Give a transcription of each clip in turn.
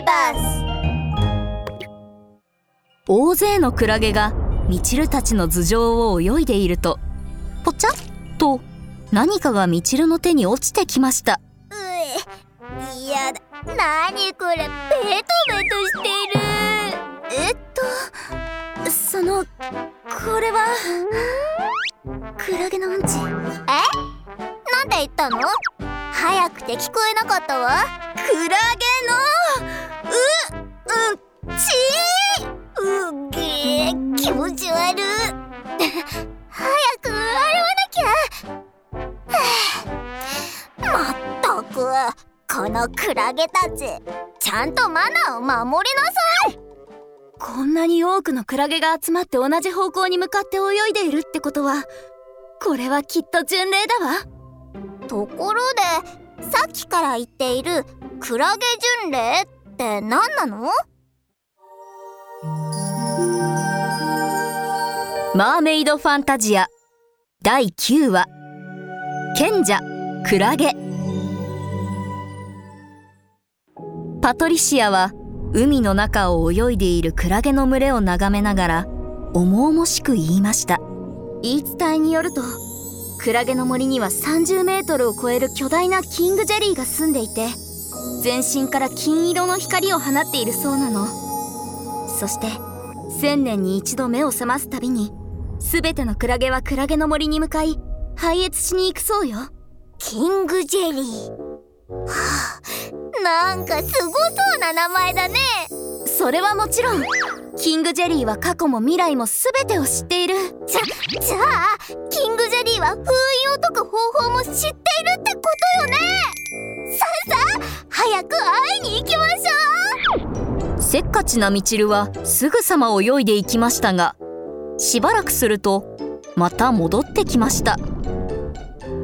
ーバーズ。大勢のクラゲがミチルたちの頭上を泳いでいると、ポチャッと何かがミチルの手に落ちてきました。うえ、いやだ、何これ、ベトベトしてる。これはクラゲのうんち。え、なんて言ったの？早くて聞こえなかったわ。クラゲのうんち。うげー、気持ち悪い。早く洗わなきゃ。まったく、このクラゲたち、ちゃんとマナーを守りなさい。こんなに多くのクラゲが集まって同じ方向に向かって泳いでいるってことは、これはきっと巡礼だわ。ところで、さっきから言っているクラゲ巡礼って何なの？マーメイドファンタジア第9話、賢者クラゲ。パトリシアは海の中を泳いでいるクラゲの群れを眺めながら重々しく言いました。言い伝えによると、クラゲの森には30メートルを超える巨大なキングジェリーが住んでいて、全身から金色の光を放っているそうなの。そして1000年に一度目を覚ますたびに、全てのクラゲはクラゲの森に向かい拝謁しに行くそうよ。キングジェリー、はあ、なんかすごそうな名前だね。それはもちろん、キングジェリーは過去も未来も全てを知っている。じゃあキングジェリーは封印を解く方法も知っているってことよね。さあさあ、早く会いに行きましょう。せっかちなミチルはすぐさま泳いでいきましたが、しばらくするとまた戻ってきました。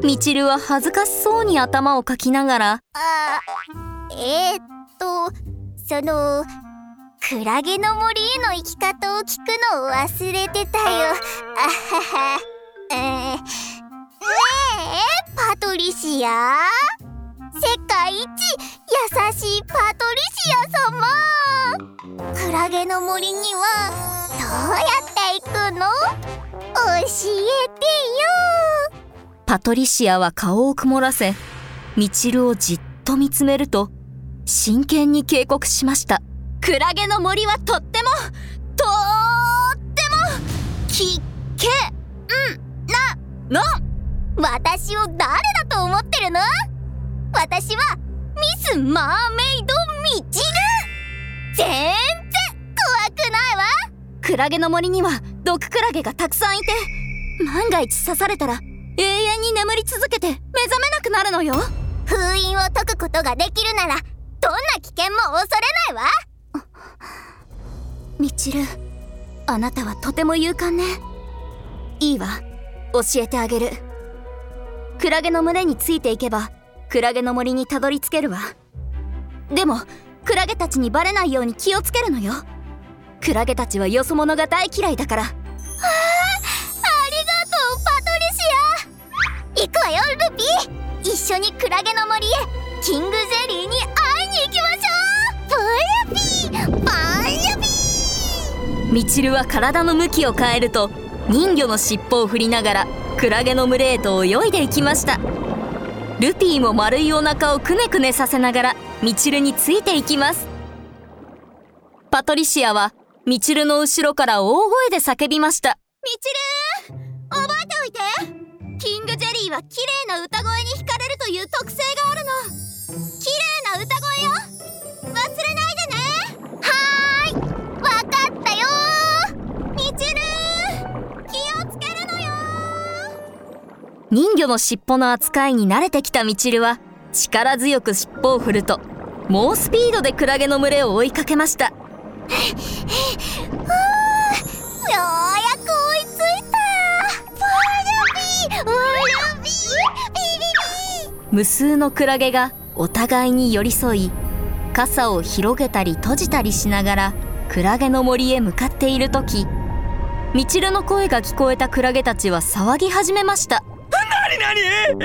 ミチルは恥ずかしそうに頭をかきながら、そのクラゲの森への行き方を聞くのを忘れてたよ。ねえパトリシア、世界一優しいパトリシア様、クラゲの森にはどうやって行くの？教えてよ。パトリシアは顔を曇らせ、ミチルをじっと見つめると、真剣に警告しました。クラゲの森はとっても危険なの。私を誰だと思ってるの？私はミス・マーメイド・ミチル。全然怖くないわ。クラゲの森には毒クラゲがたくさんいて、万が一刺されたら永遠に眠り続けて目覚めなくなるのよ。封印を解くことができるなら、どんな危険も恐れないわ。ミチル、あなたはとても勇敢ね。いいわ、教えてあげる。クラゲの群れについていけばクラゲの森にたどり着けるわ。でもクラゲたちにバレないように気をつけるのよ。クラゲたちはよそ者が大嫌いだから。行くわよルビー、一緒にクラゲの森へ、キングゼリーに会いに行きましょう。バンヤビー。ミチルは体の向きを変えると、人魚の尻尾を振りながらクラゲの群れへと泳いでいきました。ルピーも丸いお腹をくねくねさせながらミチルについていきます。パトリシアはミチルの後ろから大声で叫びました。ミチル、覚えておいて。キングジェリーは綺麗な歌声に惹かれるという特性があるの。綺麗な歌声よ、忘れないでね。はーい、わかったよー。ミチルー、気をつけるのよー。人魚の尻尾の扱いに慣れてきたミチルは、力強く尻尾を振ると猛スピードでクラゲの群れを追いかけました。無数のクラゲがお互いに寄り添い、傘を広げたり閉じたりしながらクラゲの森へ向かっているとき、ミチルの声が聞こえたクラゲたちは騒ぎ始めました。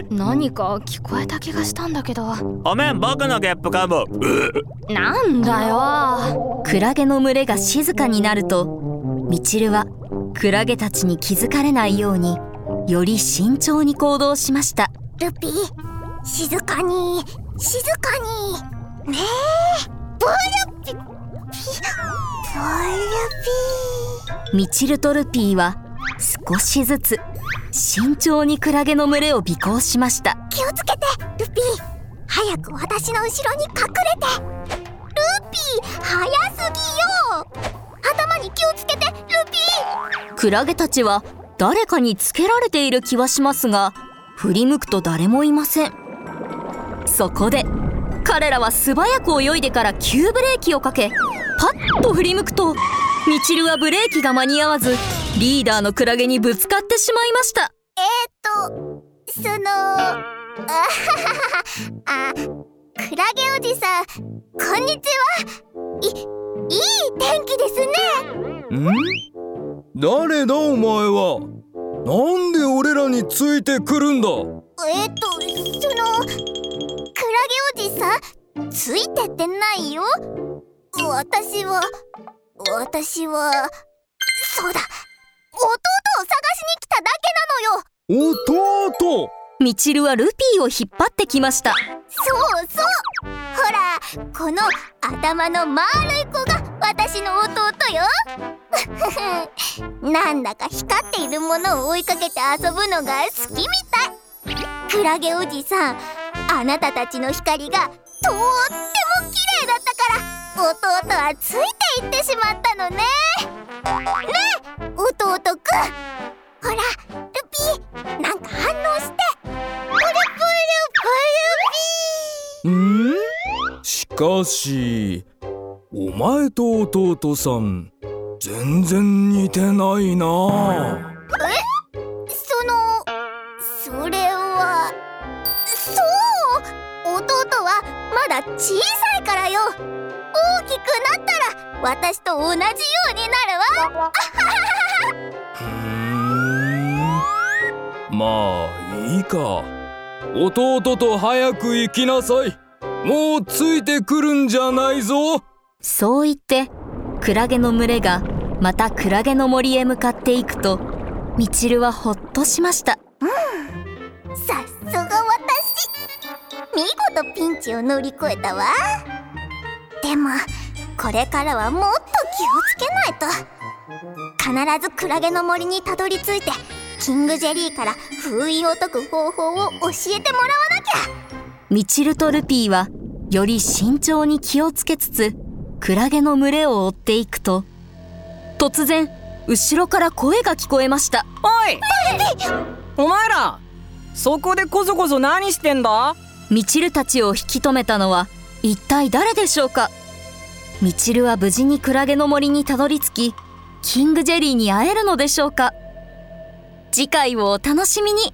何か聞こえた気がしたんだけど。ごめん、僕のゲップかも。なんだよ。クラゲの群れが静かになると、ミチルはクラゲたちに気づかれないようにより慎重に行動しました。ルピー、静かに静かにねえ、ボルピー、ミチルとルピーは少しずつ慎重にクラゲの群れを尾行しました。気をつけてルピー、早く私の後ろに隠れて。ルピー、早すぎよ。頭に気をつけてルピー。クラゲたちは誰かにつけられている気はしますが、振り向くと誰もいません。そこで彼らは素早く泳いでから急ブレーキをかけ、パッと振り向くと、ミチルはブレーキが間に合わずリーダーのクラゲにぶつかってしまいました。クラゲおじさん、こんにちは。いい天気ですね。ん？誰だお前は。なんで俺らについてくるんだ。クラゲおじさん、ついてってないよ。私はそうだ、弟を探しに来ただけなのよ。弟？ミチルはルピーを引っ張ってきました。そうそう、ほら、この頭の丸い子が私の弟よ。なんだか光っているものを追いかけて遊ぶのが好きみたい。クラゲおじさん、あなたたちの光がとっても綺麗だったから、弟はついていってしまったのね。ね、弟くん、ほら、ルピー、なんか反応して。しかし、お前と弟さん、全然似てないなあ。それはそう、弟はまだ小さいからよ。大きくなったら私と同じようになるわ。まあいいか。弟と早く行きなさい。もうついてくるんじゃないぞ。そう言ってクラゲの群れがまたクラゲの森へ向かっていくと、ミチルはほっとしました。さすが私、見事ピンチを乗り越えたわ。でもこれからはもっと気をつけないと。必ずクラゲの森にたどり着いて、キングジェリーから封印を解く方法を教えてもらわなきゃ。ミチルとルピーはより慎重に気をつけつつクラゲの群れを追っていくと、突然後ろから声が聞こえました。おい、お前らそこでこそこそ何してんだ。ミチルたちを引き止めたのは一体誰でしょうか。ミチルは無事にクラゲの森にたどり着き、キングジェリーに会えるのでしょうか。次回をお楽しみに。